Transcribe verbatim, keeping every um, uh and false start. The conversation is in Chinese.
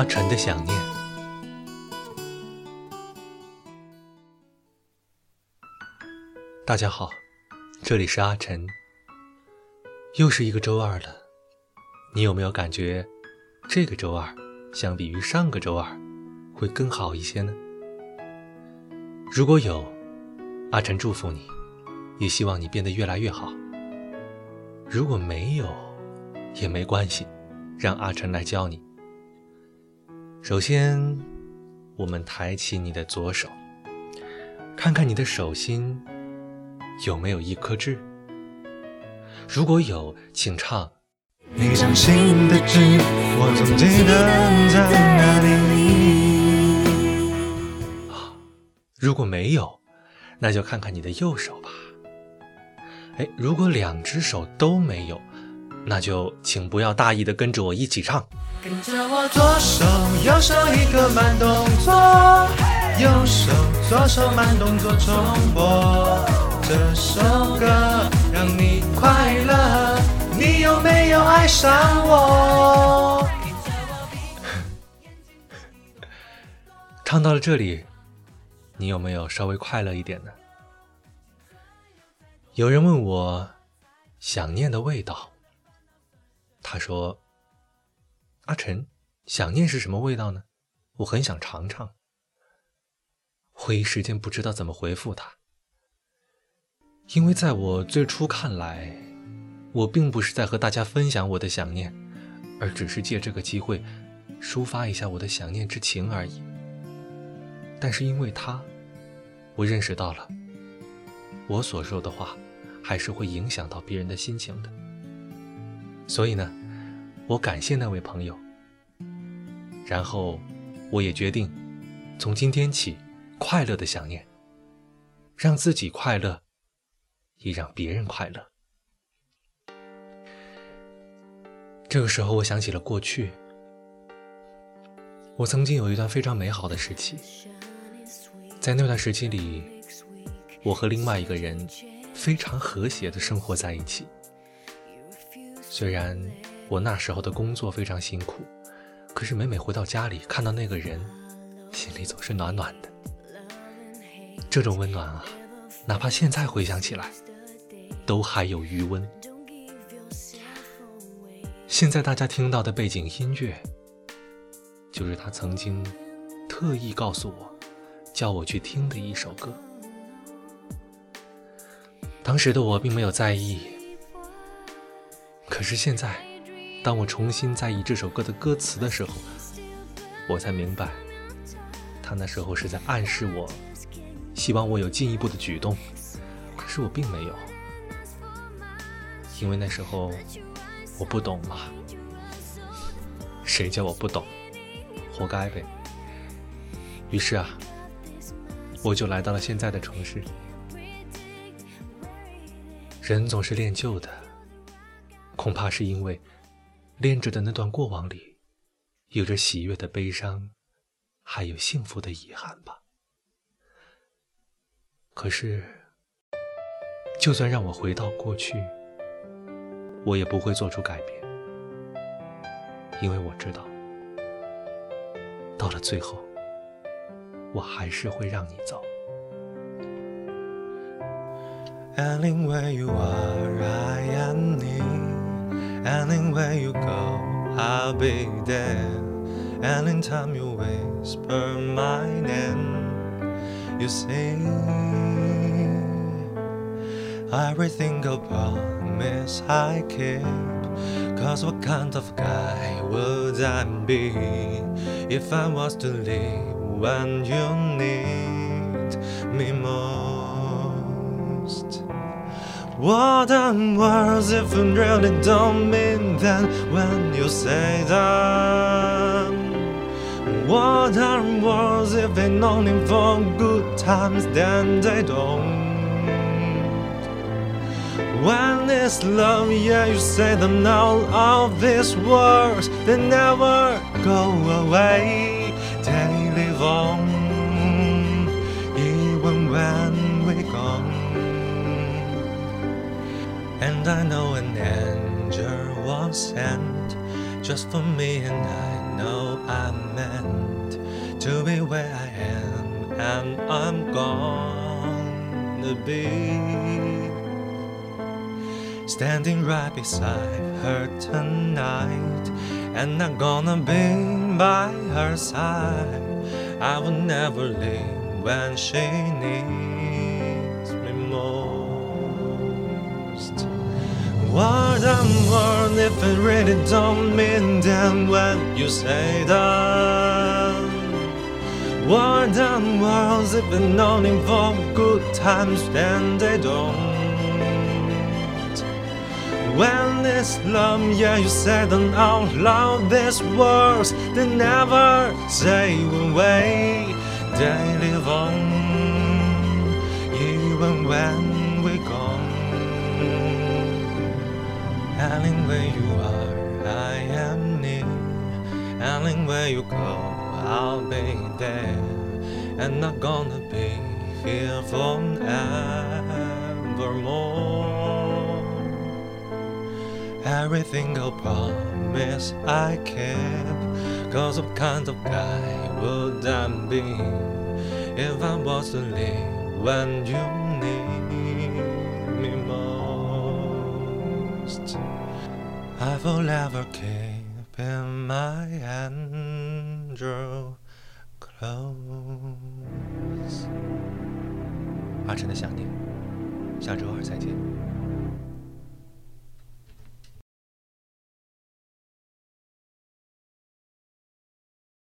阿晨的想念。大家好，这里是阿晨。又是一个周二了，你有没有感觉这个周二相比于上个周二会更好一些呢？如果有，阿晨祝福你，也希望你变得越来越好。如果没有也没关系，让阿晨来教你。首先，我们抬起你的左手，看看你的手心有没有一颗痣。如果有，请唱你掌心的痣，我总记得在哪里。如果没有，那就看看你的右手吧。哎，如果两只手都没有，那就请不要大意的跟着我一起唱。跟着我左手右手一个慢动作，右手左手慢动作重播，这首歌让你快乐，你有没有爱上我？唱到了这里，你有没有稍微快乐一点呢？有人问我想念的味道，他说，阿晨，想念是什么味道呢？我很想尝尝。我一时间不知道怎么回复他，因为在我最初看来，我并不是在和大家分享我的想念，而只是借这个机会抒发一下我的想念之情而已。但是因为他，我认识到了我所说的话还是会影响到别人的心情的。所以呢，我感谢那位朋友，然后我也决定从今天起快乐的想念，让自己快乐，也让别人快乐。这个时候我想起了过去，我曾经有一段非常美好的时期，在那段时期里，我和另外一个人非常和谐地生活在一起。虽然我那时候的工作非常辛苦，可是每每回到家里看到那个人，心里总是暖暖的。这种温暖啊，哪怕现在回想起来都还有余温。现在大家听到的背景音乐，就是他曾经特意告诉我叫我去听的一首歌。当时的我并没有在意，可是现在当我重新在意这首歌的歌词的时候，我才明白他那时候是在暗示我，希望我有进一步的举动，可是我并没有。因为那时候我不懂嘛，谁叫我不懂，活该呗。于是啊，我就来到了现在的城市。人总是恋旧的，恐怕是因为恋着的那段过往里有着喜悦的悲伤，还有幸福的遗憾吧。可是就算让我回到过去，我也不会做出改变，因为我知道到了最后我还是会让你走。Ending where you are, I am near.Ending where you go, I'll be there. And in time you whisper my name. You see, everything I promise I keep. Cause what kind of guy would I be if I was to leave when you need me most?What are words if you really don't mean them when you say them? What are words if they're only for good times, then they don't? When it's love, yeah, you say them all of these words, they never go away, they live on, even when we're gone.And I know an angel was sent just for me, and I know I meant to be where I am, and I'm gonna be standing right beside her tonight, and I'm gonna be by her side. I will never leave when she needs me most. What I'm worth if it really don't mean them when you say them. What I'm worth if it only for good times then they don't. When it's love, yeah, you say them out loud. These words they never say away. They live on even when we're gone. Darling, where you are, I am near. Darling, where you go, I'll be there. And I'm gonna be here forevermore. Everything I'll promise I kept, 'cause what kind of guy would I be if I was to leave when you need me most? I will ever keep in my Andrew close。 阿晨的想念，下周二再见。